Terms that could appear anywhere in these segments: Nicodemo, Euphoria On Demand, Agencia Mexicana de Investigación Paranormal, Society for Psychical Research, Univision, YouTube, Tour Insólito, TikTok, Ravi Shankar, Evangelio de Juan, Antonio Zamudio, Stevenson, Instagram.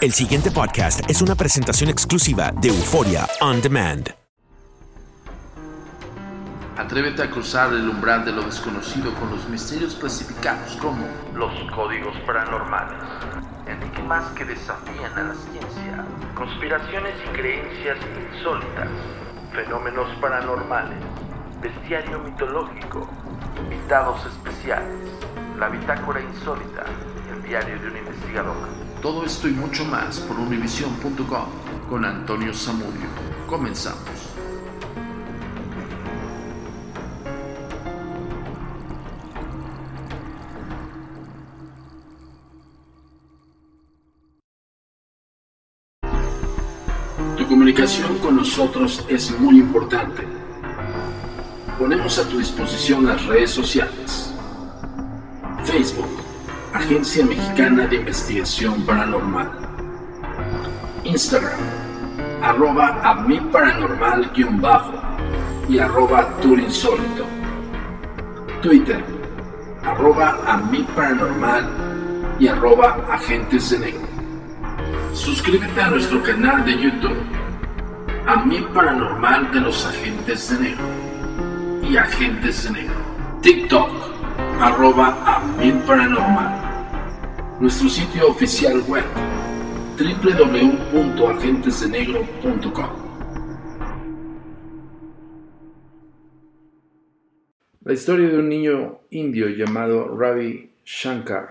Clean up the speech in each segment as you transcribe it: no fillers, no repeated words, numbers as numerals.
El siguiente podcast es una presentación exclusiva de Euphoria On Demand. Atrévete a cruzar el umbral de lo desconocido con los misterios clasificados como los códigos paranormales, enigmas que desafían a la ciencia, conspiraciones y creencias insólitas, fenómenos paranormales, bestiario mitológico, invitados especiales, la bitácora insólita, el diario de un investigador. Todo esto y mucho más por univision.com con Antonio Zamudio. Comenzamos. Tu comunicación con nosotros es muy importante. Ponemos a tu disposición las redes sociales. Facebook. Agencia Mexicana de Investigación Paranormal. Instagram, @amiparanormal_ y @Tour Insólito. Twitter, @amiparanormal y @agentesdenegro. Suscríbete a nuestro canal de YouTube, Amiparanormal de los Agentes de Negro y Agentes de Negro. TikTok, @amiparanormal. Nuestro sitio oficial web, www.agentesdenegro.com. La historia de un niño indio llamado Ravi Shankar.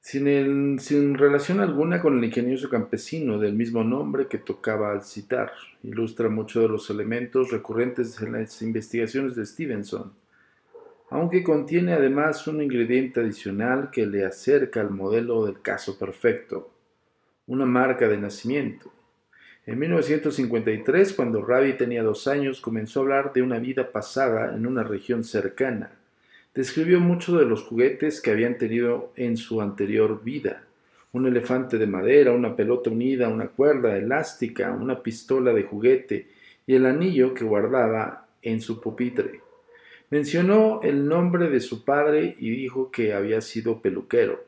Sin relación alguna con el ingenioso campesino del mismo nombre que tocaba al citar, ilustra muchos de los elementos recurrentes en las investigaciones de Stevenson, aunque contiene además un ingrediente adicional que le acerca al modelo del caso perfecto, una marca de nacimiento. En 1953, cuando Ravi tenía 2 años, comenzó a hablar de una vida pasada en una región cercana. Describió muchos de los juguetes que habían tenido en su anterior vida: un elefante de madera, una pelota unida, una cuerda elástica, una pistola de juguete y el anillo que guardaba en su pupitre. Mencionó el nombre de su padre y dijo que había sido peluquero.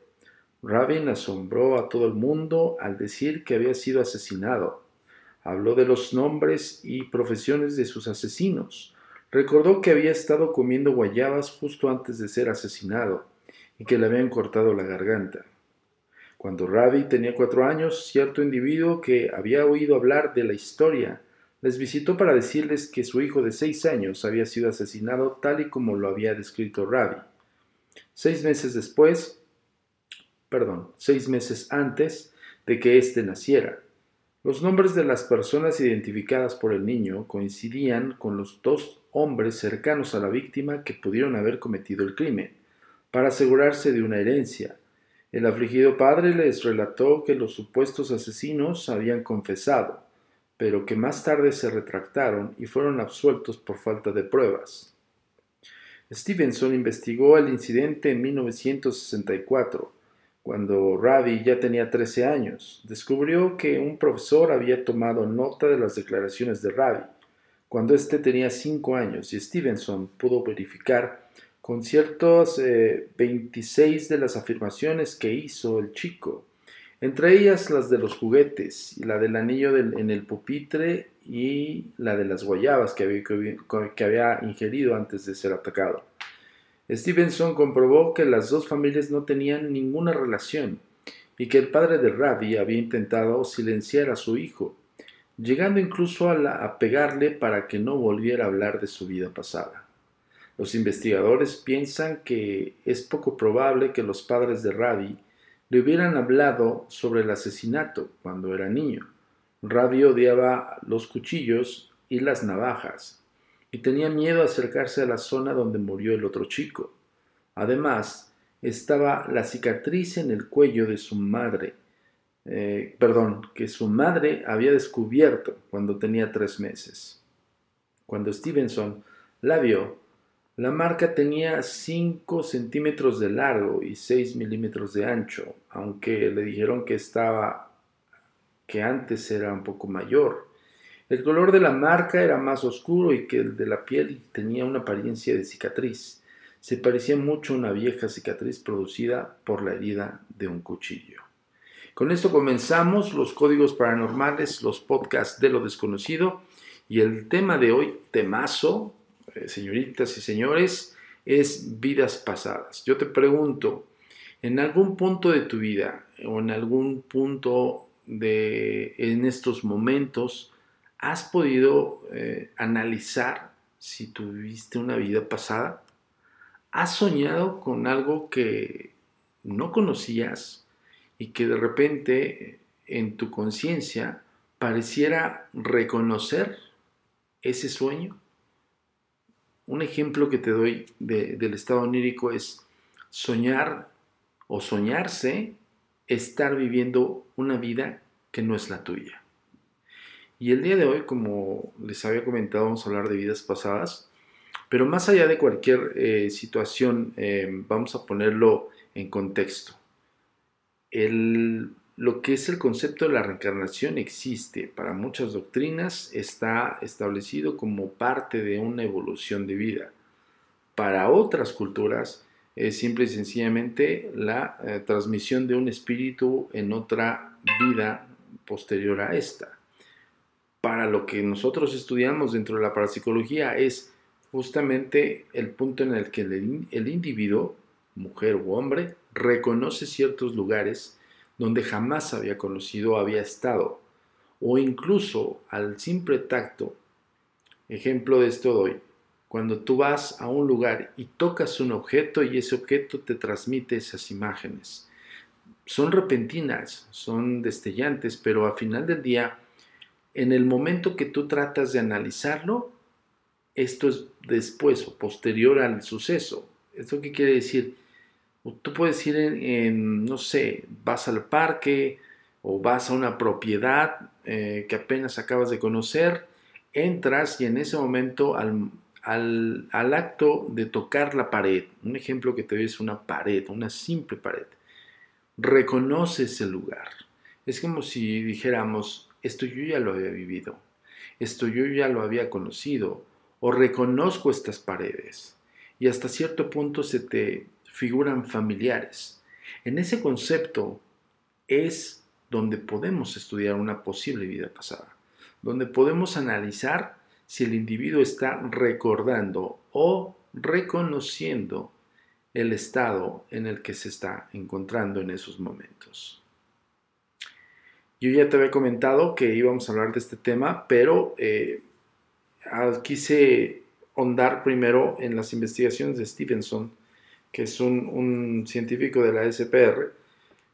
Rabin asombró a todo el mundo al decir que había sido asesinado. Habló de los nombres y profesiones de sus asesinos. Recordó que había estado comiendo guayabas justo antes de ser asesinado y que le habían cortado la garganta. Cuando Ravi tenía 4 años, cierto individuo que había oído hablar de la historia les visitó para decirles que su hijo de 6 años había sido asesinado tal y como lo había descrito Ravi. 6 meses antes de que éste naciera. Los nombres de las personas identificadas por el niño coincidían con los 2 hombres cercanos a la víctima que pudieron haber cometido el crimen, para asegurarse de una herencia. El afligido padre les relató que los supuestos asesinos habían confesado, pero que más tarde se retractaron y fueron absueltos por falta de pruebas. Stevenson investigó el incidente en 1964, cuando Ravi ya tenía 13 años. Descubrió que un profesor había tomado nota de las declaraciones de Ravi, cuando éste tenía 5 años, y Stevenson pudo verificar con ciertos 26 de las afirmaciones que hizo el chico, entre ellas las de los juguetes, la del anillo en el pupitre y la de las guayabas que había ingerido antes de ser atacado. Stevenson comprobó que las 2 familias no tenían ninguna relación y que el padre de Ravi había intentado silenciar a su hijo, llegando incluso a pegarle para que no volviera a hablar de su vida pasada. Los investigadores piensan que es poco probable que los padres de Ravi le hubieran hablado sobre el asesinato cuando era niño. Ravi odiaba los cuchillos y las navajas y tenía miedo a acercarse a la zona donde murió el otro chico. Además, estaba la cicatriz en el cuello de su madre, que su madre había descubierto cuando tenía 3 meses. Cuando Stevenson la vio, la marca tenía 5 centímetros de largo y 6 milímetros de ancho, aunque le dijeron que antes era un poco mayor. El color de la marca era más oscuro y que el de la piel y tenía una apariencia de cicatriz. Se parecía mucho a una vieja cicatriz producida por la herida de un cuchillo. Con esto comenzamos los códigos paranormales, los podcasts de lo desconocido. Y el tema de hoy, temazo, señoritas y señores, es vidas pasadas. Yo te pregunto, ¿en algún punto de tu vida o en algún punto en estos momentos has podido analizar si tuviste una vida pasada? ¿Has soñado con algo que no conocías y que de repente en tu conciencia pareciera reconocer ese sueño? Un ejemplo que te doy del estado onírico es soñar o soñarse estar viviendo una vida que no es la tuya. Y el día de hoy, como les había comentado, vamos a hablar de vidas pasadas, pero más allá de cualquier situación, vamos a ponerlo en contexto. Lo que es el concepto de la reencarnación existe. Para muchas doctrinas está establecido como parte de una evolución de vida. Para otras culturas es simple y sencillamente la transmisión de un espíritu en otra vida posterior a esta. Para lo que nosotros estudiamos dentro de la parapsicología es justamente el punto en el que el individuo, mujer u hombre, reconoce ciertos lugares donde jamás había conocido o había estado, o incluso al simple tacto. Ejemplo de esto doy, cuando tú vas a un lugar y tocas un objeto y ese objeto te transmite esas imágenes. Son repentinas, son destellantes, pero al final del día, en el momento que tú tratas de analizarlo, esto es después o posterior al suceso. ¿Esto qué quiere decir? Tú puedes ir vas al parque o vas a una propiedad que apenas acabas de conocer, entras y en ese momento al acto de tocar la pared, un ejemplo que te doy es una pared, una simple pared, reconoces el lugar. Es como si dijéramos, esto yo ya lo había vivido, esto yo ya lo había conocido, o reconozco estas paredes, y hasta cierto punto se te figuran familiares. En ese concepto es donde podemos estudiar una posible vida pasada, donde podemos analizar si el individuo está recordando o reconociendo el estado en el que se está encontrando en esos momentos. Yo ya te había comentado que íbamos a hablar de este tema, pero quise ahondar primero en las investigaciones de Stevenson, que es un científico de la SPR,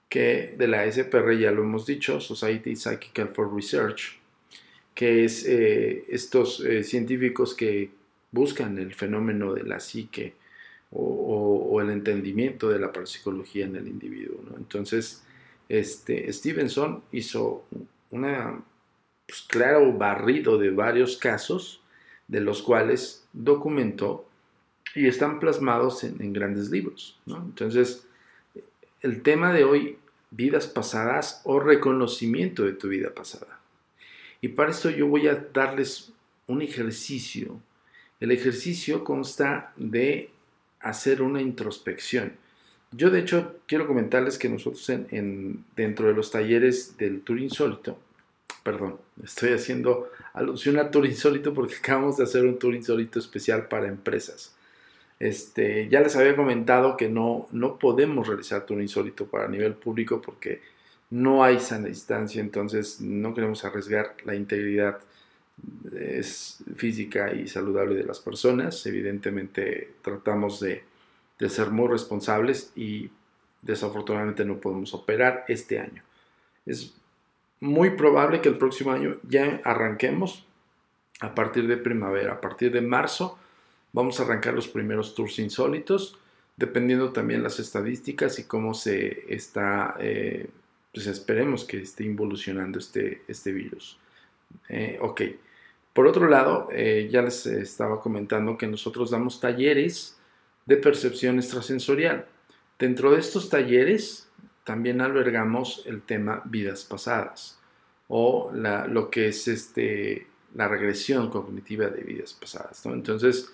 que de la SPR ya lo hemos dicho, Society for Psychical Research, que es estos científicos que buscan el fenómeno de la psique o el entendimiento de la parapsicología en el individuo, ¿no? Entonces, Stevenson hizo barrido de varios casos, de los cuales documentó y están plasmados en grandes libros, ¿no? Entonces, el tema de hoy, vidas pasadas o reconocimiento de tu vida pasada. Y para esto yo voy a darles un ejercicio. El ejercicio consta de hacer una introspección. Yo, de hecho, quiero comentarles que nosotros dentro de los talleres del Tour Insólito, estoy haciendo alusión a Tour Insólito porque acabamos de hacer un Tour Insólito especial para empresas. Ya les había comentado que no podemos realizar Tour Insólito para nivel público porque no hay sana distancia, entonces no queremos arriesgar la integridad física y saludable de las personas. Evidentemente tratamos de ser muy responsables y desafortunadamente no podemos operar este año. Es muy probable que el próximo año ya arranquemos a partir de primavera, a partir de marzo vamos a arrancar los primeros tours insólitos. dependiendo también las estadísticas y cómo se está, pues esperemos que esté involucionando este virus. Ok. Por otro lado, ya les estaba comentando que nosotros damos talleres de percepción extrasensorial. Dentro de estos talleres también albergamos el tema vidas pasadas o lo que es la regresión cognitiva de vidas pasadas, ¿no? Entonces,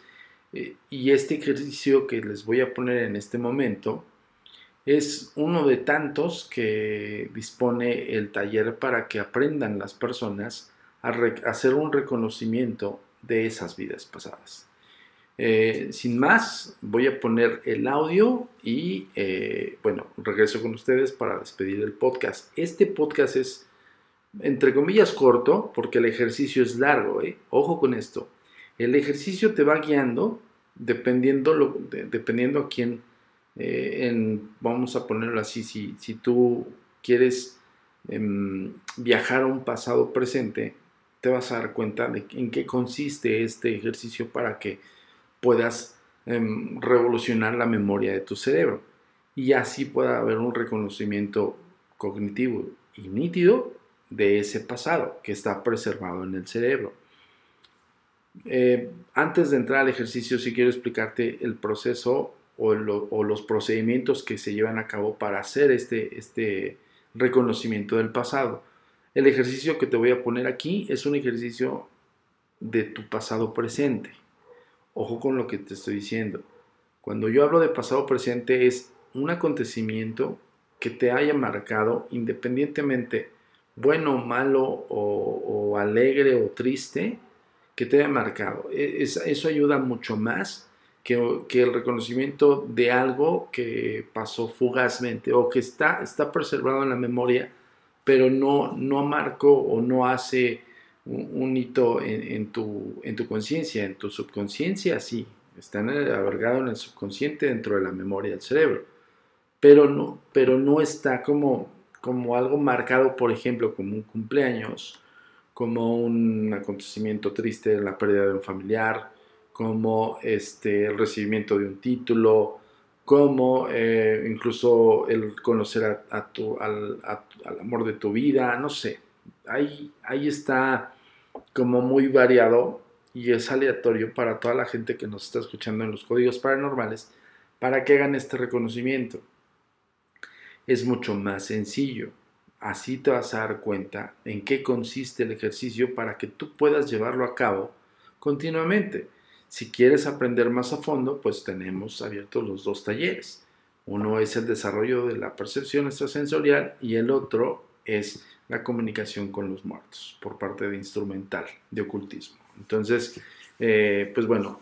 y este ejercicio que les voy a poner en este momento es uno de tantos que dispone el taller para que aprendan las personas a hacer un reconocimiento de esas vidas pasadas. Sin más, voy a poner el audio y regreso con ustedes para despedir el podcast. Este podcast es, entre comillas, corto porque el ejercicio es largo, ¿eh? Ojo con esto. El ejercicio te va guiando dependiendo a quién, vamos a ponerlo así, si tú quieres viajar a un pasado presente, te vas a dar cuenta de en qué consiste este ejercicio para que puedas revolucionar la memoria de tu cerebro y así pueda haber un reconocimiento cognitivo y nítido de ese pasado que está preservado en el cerebro. Antes de entrar al ejercicio, sí quiero explicarte el proceso o los procedimientos que se llevan a cabo para hacer este reconocimiento del pasado. El ejercicio que te voy a poner aquí es un ejercicio de tu pasado presente. Ojo con lo que te estoy diciendo. Cuando yo hablo de pasado presente, es un acontecimiento que te haya marcado, independientemente bueno, malo o alegre o triste, que te haya marcado. Eso ayuda mucho más que el reconocimiento de algo que pasó fugazmente o que está preservado en la memoria, pero no marcó o no hace un hito en tu conciencia, en tu subconsciencia, sí, está albergado en el subconsciente dentro de la memoria del cerebro, pero no está como algo marcado, por ejemplo, como un cumpleaños, como un acontecimiento triste, la pérdida de un familiar, como el recibimiento de un título, como incluso el conocer al amor de tu vida, no sé. Ahí está como muy variado y es aleatorio para toda la gente que nos está escuchando en los códigos paranormales para que hagan este reconocimiento. Es mucho más sencillo. Así te vas a dar cuenta en qué consiste el ejercicio para que tú puedas llevarlo a cabo continuamente. Si quieres aprender más a fondo, pues tenemos abiertos los dos talleres. Uno es el desarrollo de la percepción extrasensorial y el otro es la comunicación con los muertos por parte de Instrumental de Ocultismo. Entonces,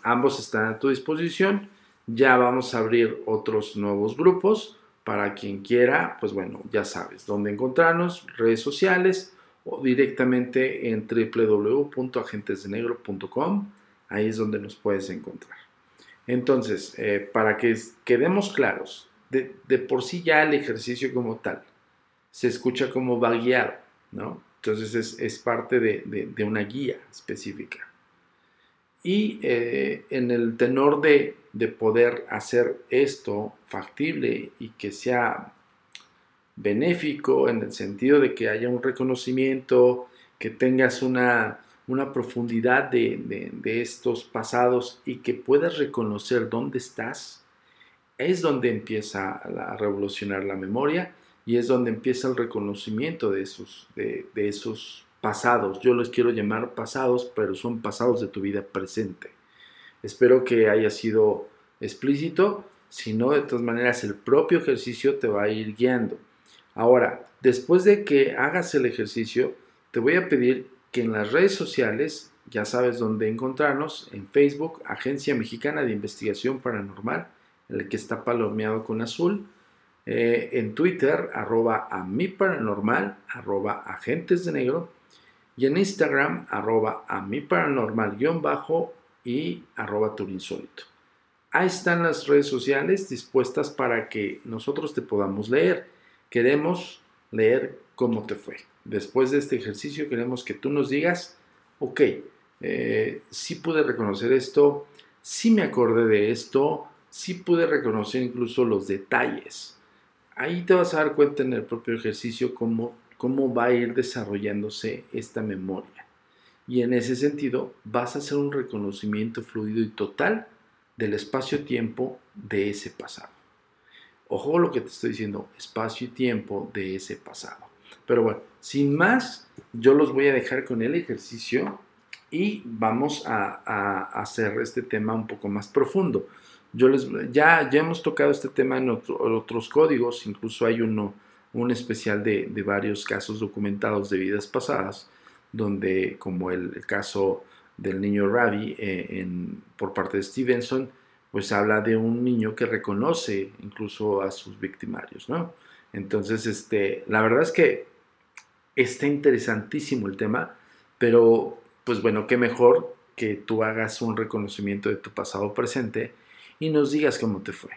ambos están a tu disposición. Ya vamos a abrir otros nuevos grupos. Para quien quiera, pues bueno, ya sabes dónde encontrarnos, redes sociales o directamente en www.agentesdenegro.com. Ahí es donde nos puedes encontrar. Entonces, para que quedemos claros, de por sí ya el ejercicio como tal se escucha como vagueado, ¿no? Entonces es parte de una guía específica. Y en el tenor de poder hacer esto factible y que sea benéfico en el sentido de que haya un reconocimiento, que tengas una profundidad de estos pasados y que puedas reconocer dónde estás, es donde empieza a revolucionar la memoria y es donde empieza el reconocimiento de esos pasados. Yo los quiero llamar pasados, pero son pasados de tu vida presente. Espero que haya sido explícito. Si no, de todas maneras, el propio ejercicio te va a ir guiando. Ahora, después de que hagas el ejercicio, te voy a pedir que en las redes sociales, ya sabes dónde encontrarnos, en Facebook, Agencia Mexicana de Investigación Paranormal, el que está palomeado con azul, en Twitter, @amiparanormal, @agentesdenegro, y en Instagram, @amiparanormal_, y @tourinsólito. Ahí están las redes sociales dispuestas para que nosotros te podamos leer. Queremos leer cómo te fue. Después de este ejercicio queremos que tú nos digas, ok, sí pude reconocer esto, sí me acordé de esto, sí pude reconocer incluso los detalles. Ahí te vas a dar cuenta en el propio ejercicio cómo va a ir desarrollándose esta memoria. Y en ese sentido vas a hacer un reconocimiento fluido y total del espacio-tiempo de ese pasado. Ojo lo que te estoy diciendo, espacio y tiempo de ese pasado. Pero bueno, sin más, yo los voy a dejar con el ejercicio y vamos a hacer este tema un poco más profundo. Ya hemos tocado este tema en otros códigos, incluso hay un especial de varios casos documentados de vidas pasadas, donde como el caso del niño Ravi por parte de Stevenson, pues habla de un niño que reconoce incluso a sus victimarios, ¿no? Entonces, la verdad es que está interesantísimo el tema, pero pues bueno, qué mejor que tú hagas un reconocimiento de tu pasado presente y nos digas cómo te fue.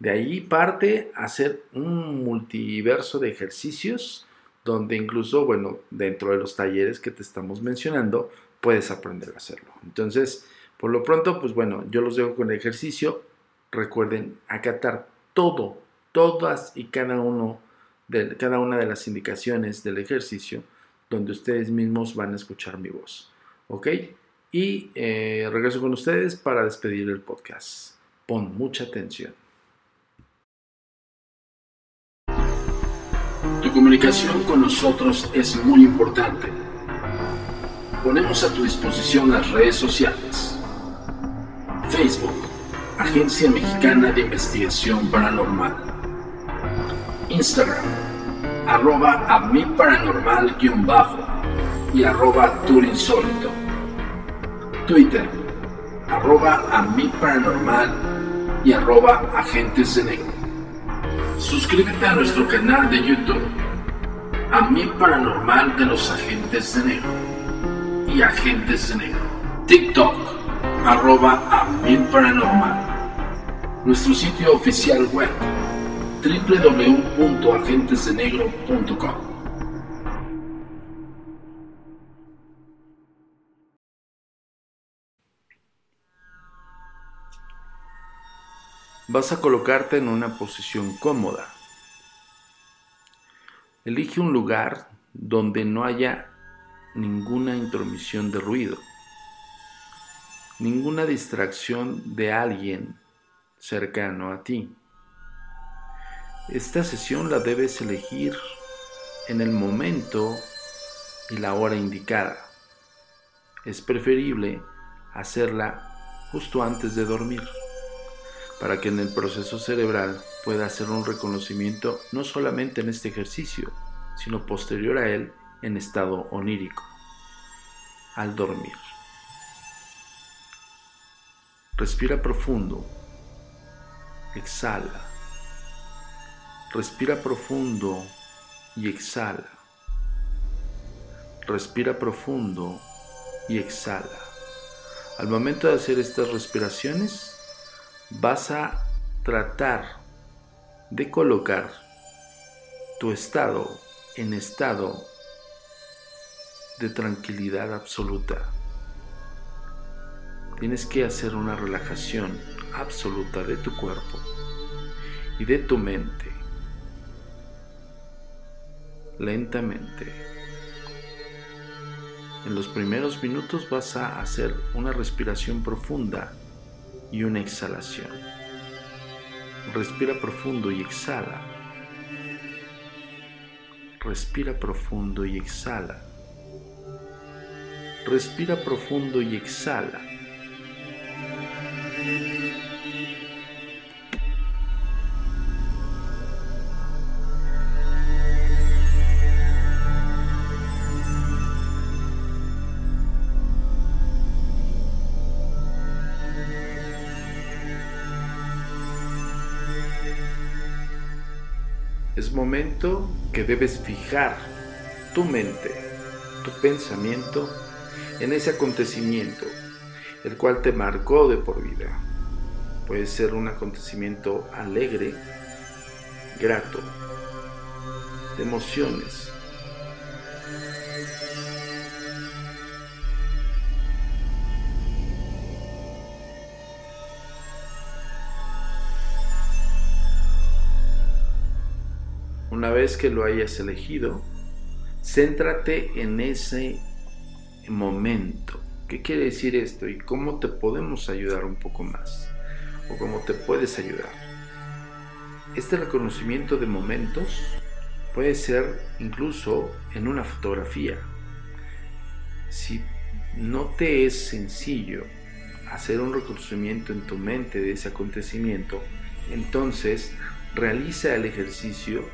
De ahí parte hacer un multiverso de ejercicios donde incluso, bueno, dentro de los talleres que te estamos mencionando, puedes aprender a hacerlo. Entonces, por lo pronto, pues bueno, yo los dejo con el ejercicio. Recuerden acatar cada una de las indicaciones del ejercicio, donde ustedes mismos van a escuchar mi voz. ¿Ok? Y regreso con ustedes para despedir el podcast. Pon mucha atención. Tu comunicación con nosotros es muy importante. Ponemos a tu disposición las redes sociales. Facebook, Agencia Mexicana de Investigación Paranormal. Instagram, @amiparanormal_ y @Tour Insólito. Twitter, @amiparanormal y @agentesdenegro. Suscríbete a nuestro canal de YouTube, A Mi Paranormal de los Agentes de Negro y Agentes de Negro. TikTok, @amiparanormal. Nuestro sitio oficial web, www.agentesdenegro.com. Vas a colocarte en una posición cómoda. Elige un lugar donde no haya ninguna intromisión de ruido, ninguna distracción de alguien cercano a ti. Esta sesión la debes elegir en el momento y la hora indicada. Es preferible hacerla justo antes de dormir, para que en el proceso cerebral pueda hacer un reconocimiento no solamente en este ejercicio, sino posterior a él en estado onírico, al dormir. Respira profundo, exhala. Respira profundo y exhala. Respira profundo y exhala. Al momento de hacer estas respiraciones, vas a tratar de colocar tu estado en estado de tranquilidad absoluta. Tienes que hacer una relajación absoluta de tu cuerpo y de tu mente. Lentamente. En los primeros minutos vas a hacer una respiración profunda y una exhalación. Respira profundo y exhala. Respira profundo y exhala. Respira profundo y exhala. Momento que debes fijar tu mente, tu pensamiento en ese acontecimiento, el cual te marcó de por vida. Puede ser un acontecimiento alegre, grato, de emociones. Una vez que lo hayas elegido, céntrate en ese momento. ¿Qué quiere decir esto? ¿Y cómo te podemos ayudar un poco más? ¿O cómo te puedes ayudar? Este reconocimiento de momentos puede ser incluso en una fotografía. Si no te es sencillo hacer un reconocimiento en tu mente de ese acontecimiento, entonces realiza el ejercicio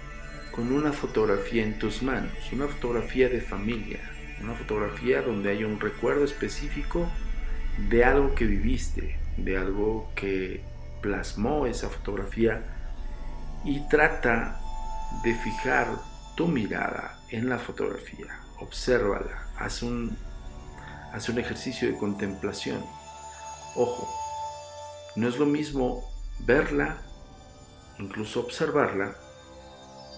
con una fotografía en tus manos, una fotografía de familia, una fotografía donde haya un recuerdo específico de algo que viviste, de algo que plasmó esa fotografía, y trata de fijar tu mirada en la fotografía, obsérvala, haz un ejercicio de contemplación. Ojo, no es lo mismo verla, incluso observarla,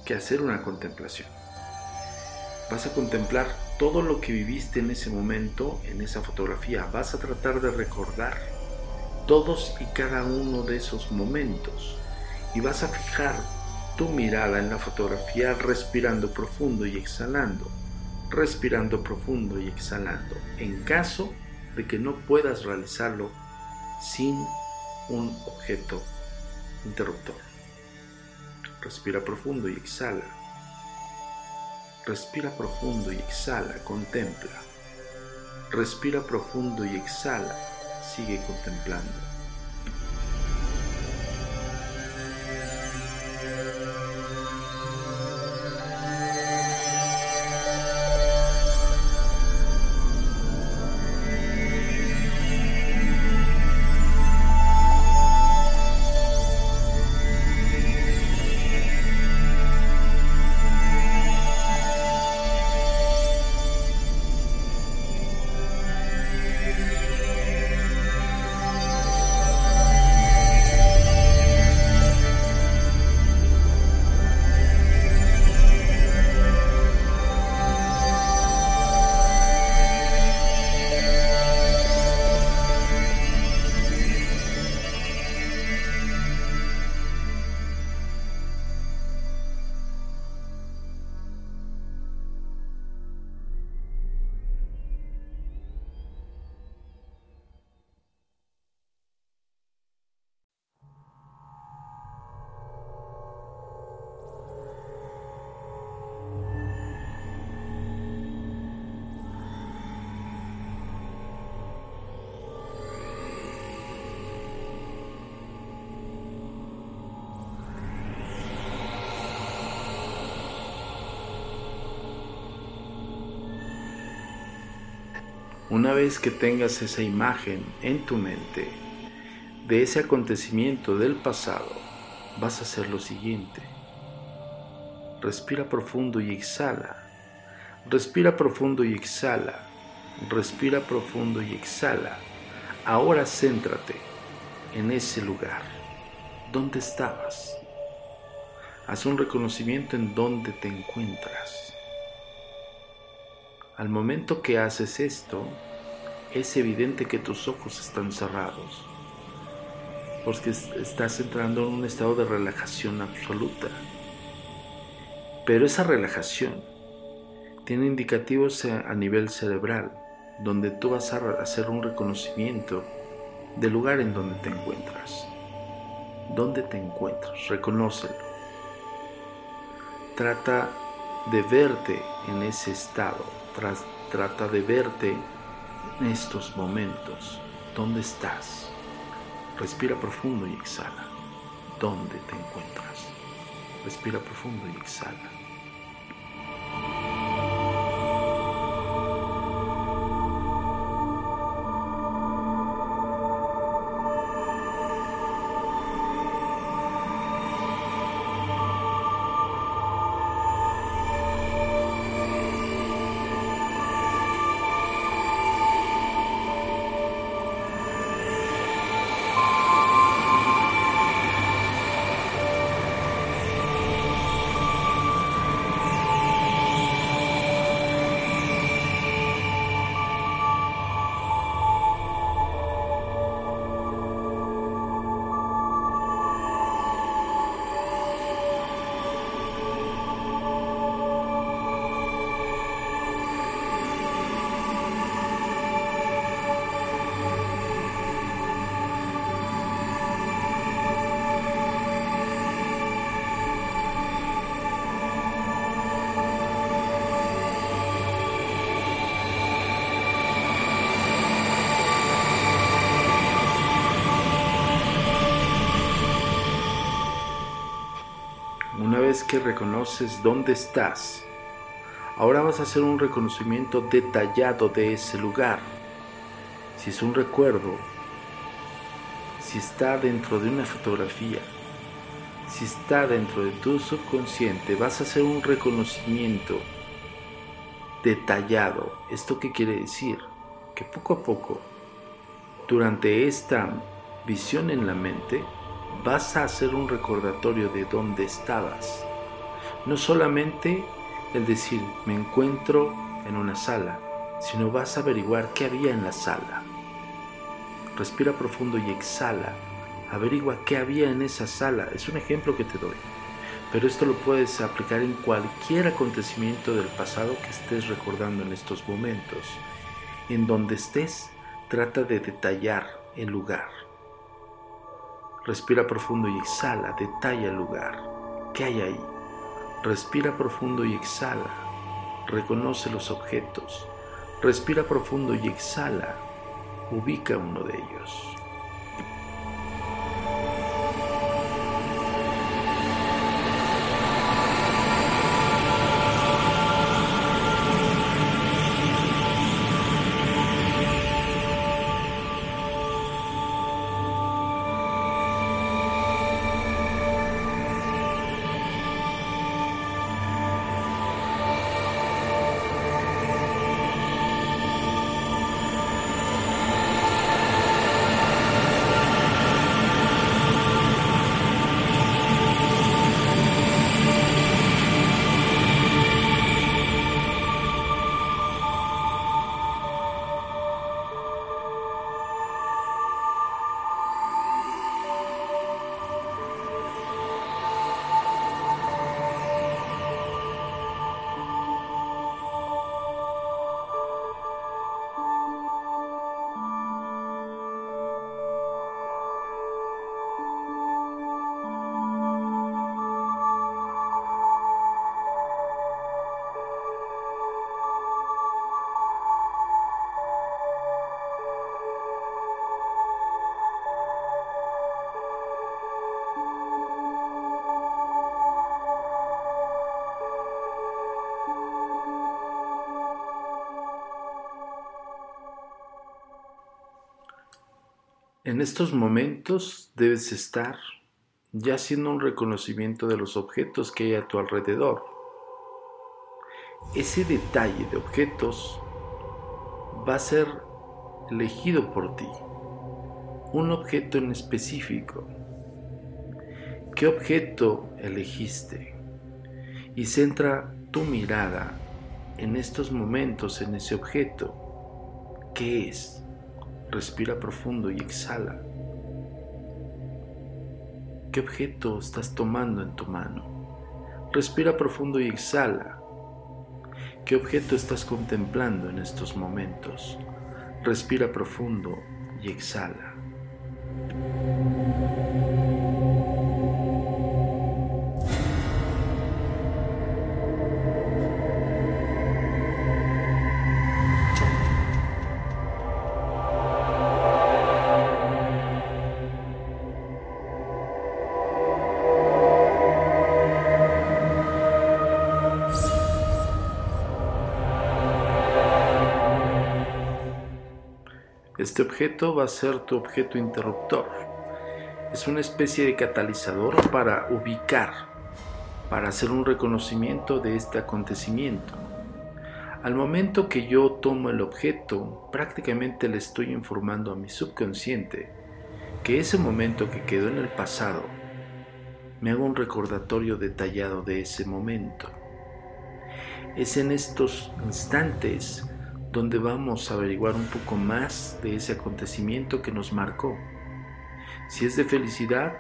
que hacer una contemplación. Vas a contemplar todo lo que viviste en ese momento, en esa fotografía. Vas a tratar de recordar todos y cada uno de esos momentos y vas a fijar tu mirada en la fotografía respirando profundo y exhalando, respirando profundo y exhalando, en caso de que no puedas realizarlo sin un objeto interruptor. Respira profundo y exhala. Respira profundo y exhala, contempla. Respira profundo y exhala, sigue contemplando. Una vez que tengas esa imagen en tu mente de ese acontecimiento del pasado, vas a hacer lo siguiente. Respira profundo y exhala. Respira profundo y exhala. Respira profundo y exhala. Ahora céntrate en ese lugar. ¿Dónde estabas? Haz un reconocimiento en dónde te encuentras. Al momento que haces esto, es evidente que tus ojos están cerrados, porque estás entrando en un estado de relajación absoluta. Pero esa relajación tiene indicativos a nivel cerebral, donde tú vas a hacer un reconocimiento del lugar en donde te encuentras. ¿Dónde te encuentras? Reconócelo. Trata de verte en ese estado. Trata de verte en estos momentos. ¿Dónde estás? Respira profundo y exhala. ¿Dónde te encuentras? Respira profundo y exhala. vez que reconoces dónde estás, ahora vas a hacer un reconocimiento detallado de ese lugar. Si es un recuerdo, si está dentro de una fotografía, si está dentro de tu subconsciente, vas a hacer un reconocimiento detallado. ¿Esto qué quiere decir? Que poco a poco, durante esta visión en la mente, vas a hacer un recordatorio de dónde estabas. No solamente el decir, me encuentro en una sala, sino vas a averiguar qué había en la sala. Respira profundo y exhala. Averigua qué había en esa sala. Es un ejemplo que te doy, pero esto lo puedes aplicar en cualquier acontecimiento del pasado que estés recordando en estos momentos. En donde estés, trata de detallar el lugar. Respira profundo y exhala, detalla el lugar. ¿Qué hay ahí? Respira profundo y exhala. Reconoce los objetos. Respira profundo y exhala. Ubica uno de ellos. En estos momentos debes estar ya haciendo un reconocimiento de los objetos que hay a tu alrededor. Ese detalle de objetos va a ser elegido por ti. Un objeto en específico. ¿Qué objeto elegiste? Y centra tu mirada en estos momentos en ese objeto. ¿Qué es? Respira profundo y exhala. ¿Qué objeto estás tomando en tu mano? Respira profundo y exhala. ¿Qué objeto estás contemplando en estos momentos? Respira profundo y exhala. Este objeto va a ser tu objeto interruptor. Es una especie de catalizador para ubicar, para hacer un reconocimiento de este acontecimiento. Al momento que yo tomo el objeto, prácticamente le estoy informando a mi subconsciente que ese momento que quedó en el pasado, me hago un recordatorio detallado de ese momento. Es en estos instantes donde vamos a averiguar un poco más de ese acontecimiento que nos marcó. Si es de felicidad,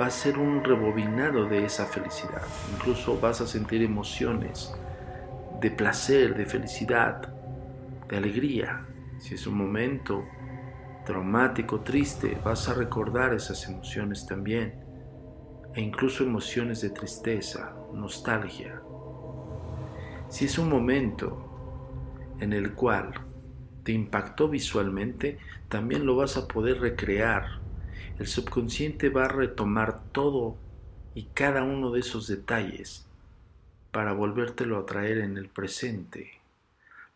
va a ser un rebobinado de esa felicidad. Incluso vas a sentir emociones de placer, de felicidad, de alegría. Si es un momento traumático, triste, vas a recordar esas emociones también. E incluso emociones de tristeza, nostalgia. Si es un momento en el cual te impactó visualmente, también lo vas a poder recrear. El subconsciente va a retomar todo y cada uno de esos detalles para volvértelo a traer en el presente.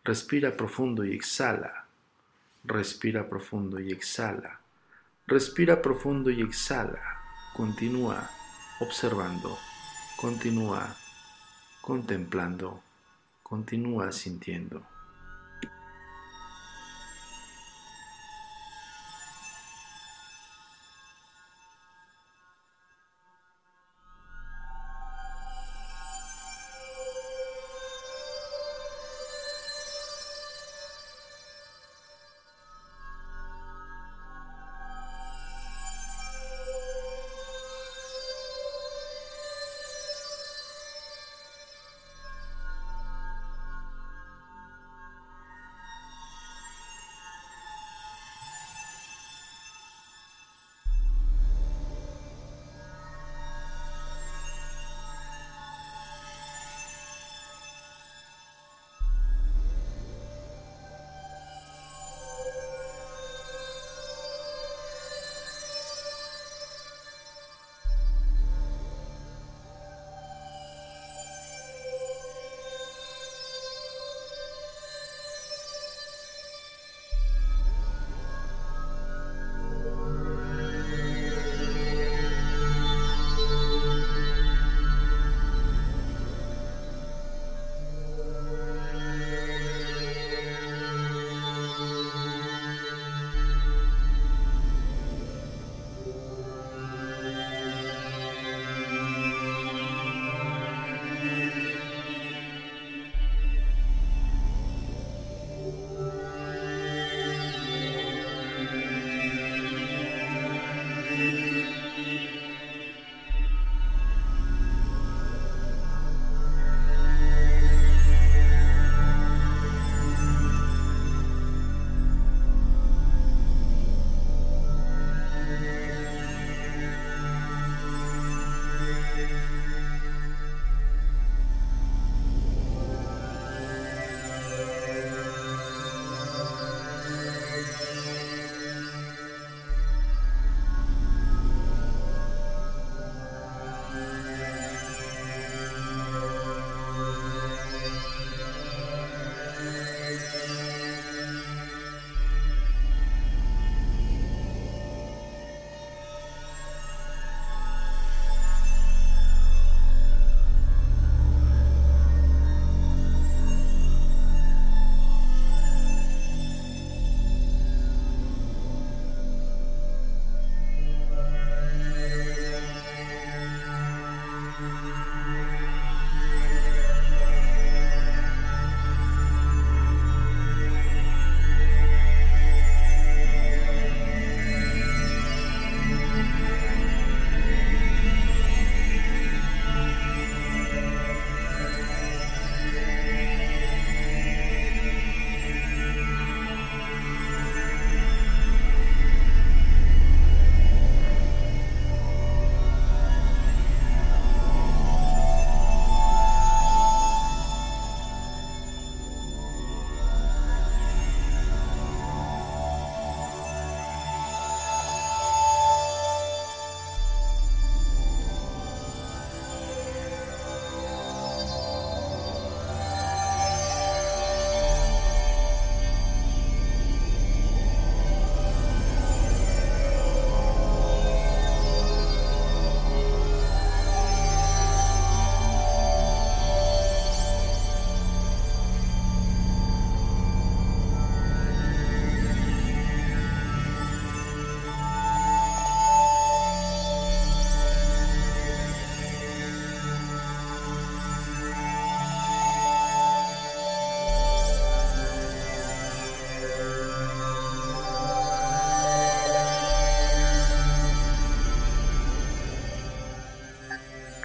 Respira profundo y exhala. Respira profundo y exhala. Respira profundo y exhala. Continúa observando. Continúa contemplando. Continúa sintiendo.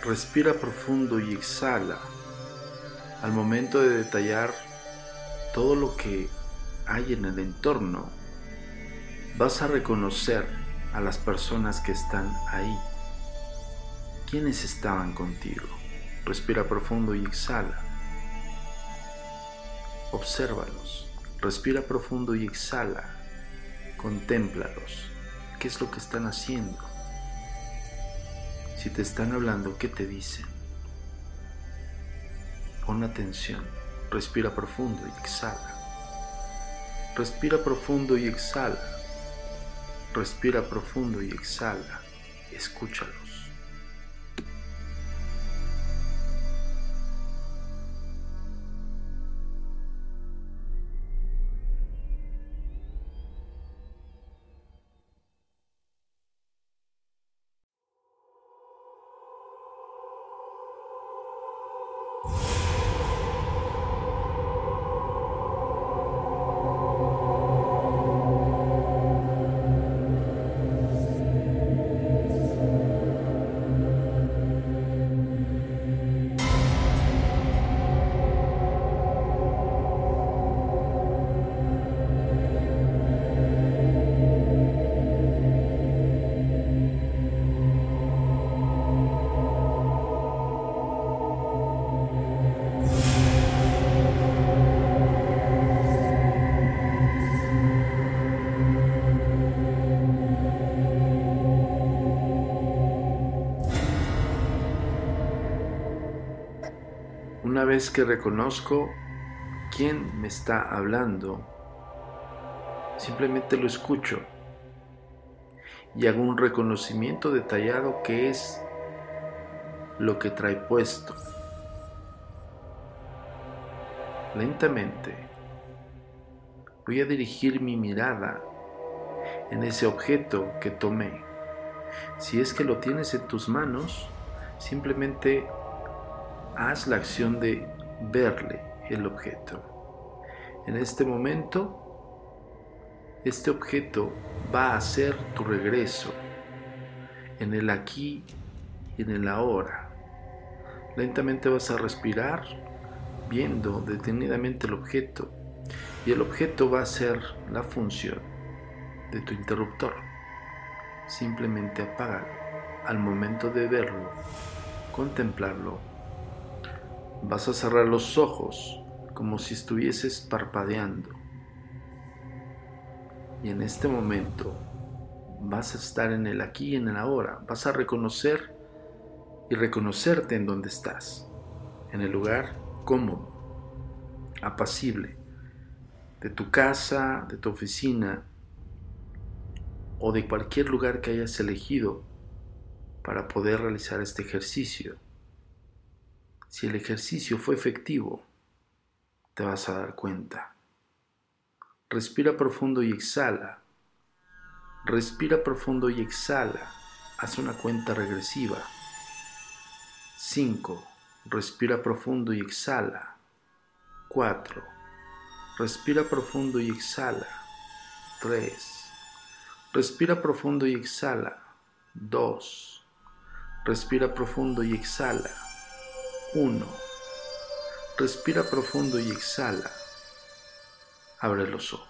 Respira profundo y exhala. Al momento de detallar todo lo que hay en el entorno, vas a reconocer a las personas que están ahí. ¿Quiénes estaban contigo? Respira profundo y exhala. Obsérvalos. Respira profundo y exhala. Contémplalos. ¿Qué es lo que están haciendo? Si te están hablando, ¿qué te dicen? Pon atención, respira profundo y exhala. Respira profundo y exhala. Respira profundo y exhala. Escúchalos. Una vez que reconozco quién me está hablando, simplemente lo escucho y hago un reconocimiento detallado que es lo que trae puesto. Lentamente voy a dirigir mi mirada en ese objeto que tomé. Si es que lo tienes en tus manos, simplemente haz la acción de verle el objeto. En este momento, este objeto va a ser tu regreso en el aquí y en el ahora. Lentamente vas a respirar viendo detenidamente el objeto, y el objeto va a ser la función de tu interruptor. Simplemente apágalo al momento de verlo, contemplarlo. Vas a cerrar los ojos como si estuvieses parpadeando. Y en este momento vas a estar en el aquí y en el ahora. Vas a reconocer y reconocerte en donde estás. En el lugar cómodo, apacible, de tu casa, de tu oficina o de cualquier lugar que hayas elegido para poder realizar este ejercicio. Si el ejercicio fue efectivo, te vas a dar cuenta. Respira profundo y exhala. Respira profundo y exhala. Haz una cuenta regresiva. 5. Respira profundo y exhala. 4. Respira profundo y exhala. 3. Respira profundo y exhala. 2. Respira profundo y exhala. 1. Respira profundo y exhala. Abre los ojos.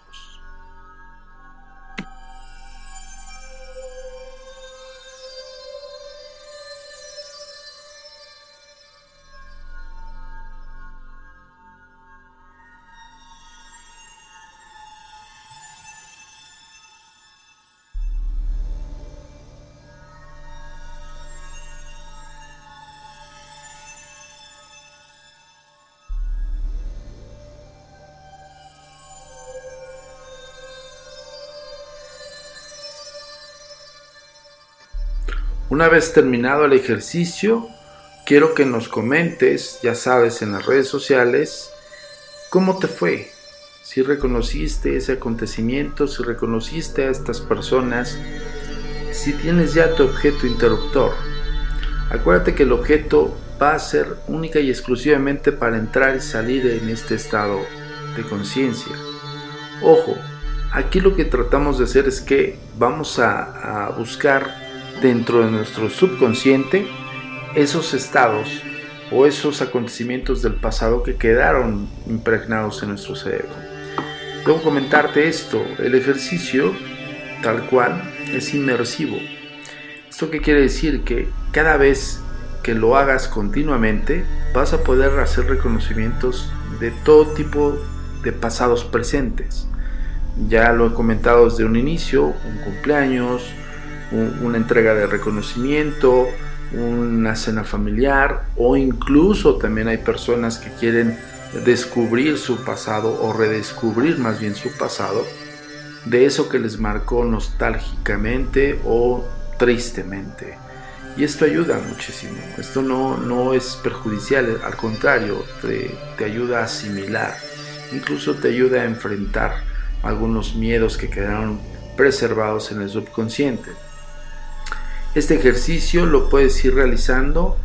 Una vez terminado el ejercicio, quiero que nos comentes, ya sabes, en las redes sociales, cómo te fue, si reconociste ese acontecimiento, si reconociste a estas personas, si tienes ya tu objeto interruptor. Acuérdate que el objeto va a ser única y exclusivamente para entrar y salir en este estado de conciencia. Ojo, aquí lo que tratamos de hacer es que vamos a buscar dentro de nuestro subconsciente esos estados o esos acontecimientos del pasado que quedaron impregnados en nuestro cerebro. Debo comentarte esto: el ejercicio tal cual es inmersivo. ¿Esto qué quiere decir? Que cada vez que lo hagas continuamente vas a poder hacer reconocimientos de todo tipo de pasados presentes. Ya lo he comentado desde un inicio: un cumpleaños, una entrega de reconocimiento, una cena familiar, o incluso también hay personas que quieren descubrir su pasado o redescubrir más bien su pasado, de eso que les marcó nostálgicamente o tristemente. Y esto ayuda muchísimo, esto no es perjudicial, al contrario, te ayuda a asimilar, incluso te ayuda a enfrentar algunos miedos que quedaron preservados en el subconsciente. Este ejercicio lo puedes ir realizando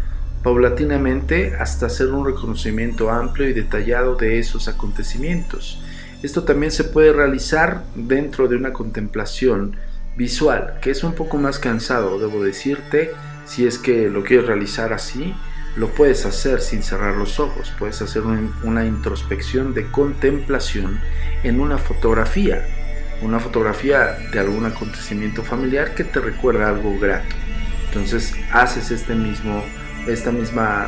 paulatinamente hasta hacer un reconocimiento amplio y detallado de esos acontecimientos. Esto también se puede realizar dentro de una contemplación visual, que es un poco más cansado, debo decirte. Si es que lo quieres realizar así, lo puedes hacer sin cerrar los ojos, puedes hacer una introspección de contemplación en una fotografía de algún acontecimiento familiar que te recuerda algo grato. Entonces haces esta misma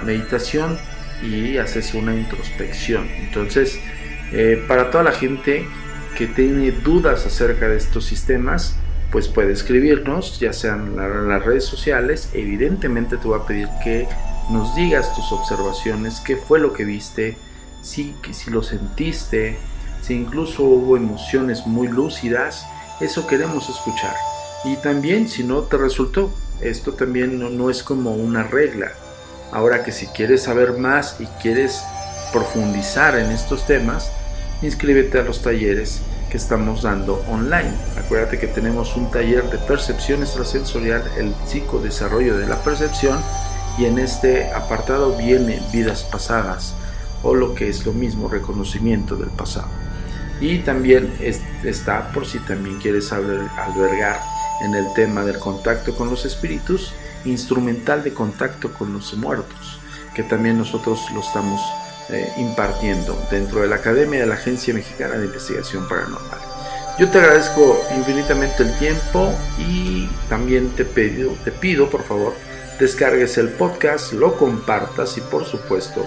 meditación y haces una introspección. Entonces para toda la gente que tiene dudas acerca de estos sistemas, pues puede escribirnos, ya sean las redes sociales. Evidentemente te voy a pedir que nos digas tus observaciones, qué fue lo que viste, si lo sentiste, si incluso hubo emociones muy lúcidas. Eso queremos escuchar. Y también si no te resultó, esto también no es como una regla. Ahora que si quieres saber más y quieres profundizar en estos temas, inscríbete a los talleres que estamos dando online. Acuérdate que tenemos un taller de percepción extrasensorial, el psicodesarrollo de la percepción, y en este apartado viene vidas pasadas, o lo que es lo mismo, reconocimiento del pasado. Y también está, por si también quieres albergar en el tema del contacto con los espíritus, instrumental de contacto con los muertos, que también nosotros lo estamos impartiendo dentro de la Academia de la Agencia Mexicana de Investigación Paranormal. Yo te agradezco infinitamente el tiempo, y también te pido por favor descargues el podcast, lo compartas y por supuesto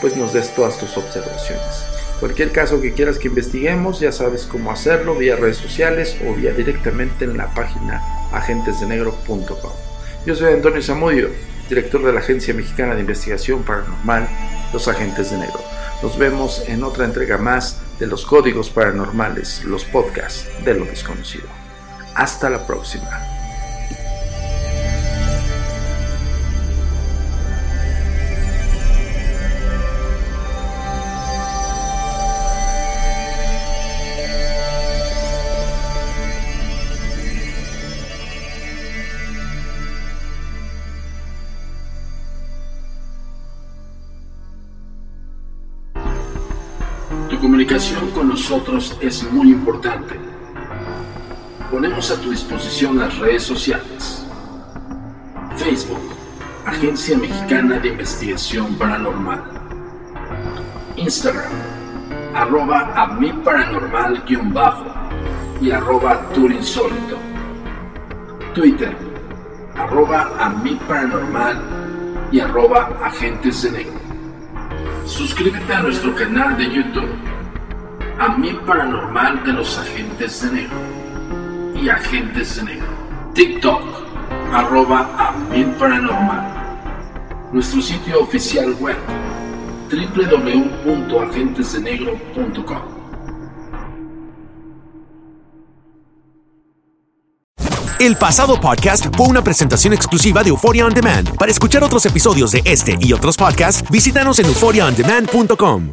pues nos des todas tus observaciones. Cualquier caso que quieras que investiguemos, ya sabes cómo hacerlo, vía redes sociales o vía directamente en la página agentesdenegro.com. Yo soy Antonio Zamudio, director de la Agencia Mexicana de Investigación Paranormal, Los Agentes de Negro. Nos vemos en otra entrega más de Los Códigos Paranormales, los podcasts de lo desconocido. Hasta la próxima. La comunicación con nosotros es muy importante. Ponemos a tu disposición las redes sociales. Facebook, Agencia Mexicana de Investigación Paranormal. Instagram, @amiparanormal_, y @Tour Insólito. Twitter, @amiparanormal y @Agentes de Negro. Suscríbete a nuestro canal de YouTube, A mí Paranormal de los Agentes de Negro y Agentes de Negro. TikTok, @A mí Paranormal. Nuestro sitio oficial web, www.agentesdenegro.com. El pasado podcast fue una presentación exclusiva de Euphoria On Demand. Para escuchar otros episodios de este y otros podcasts, visítanos en euphoriaondemand.com.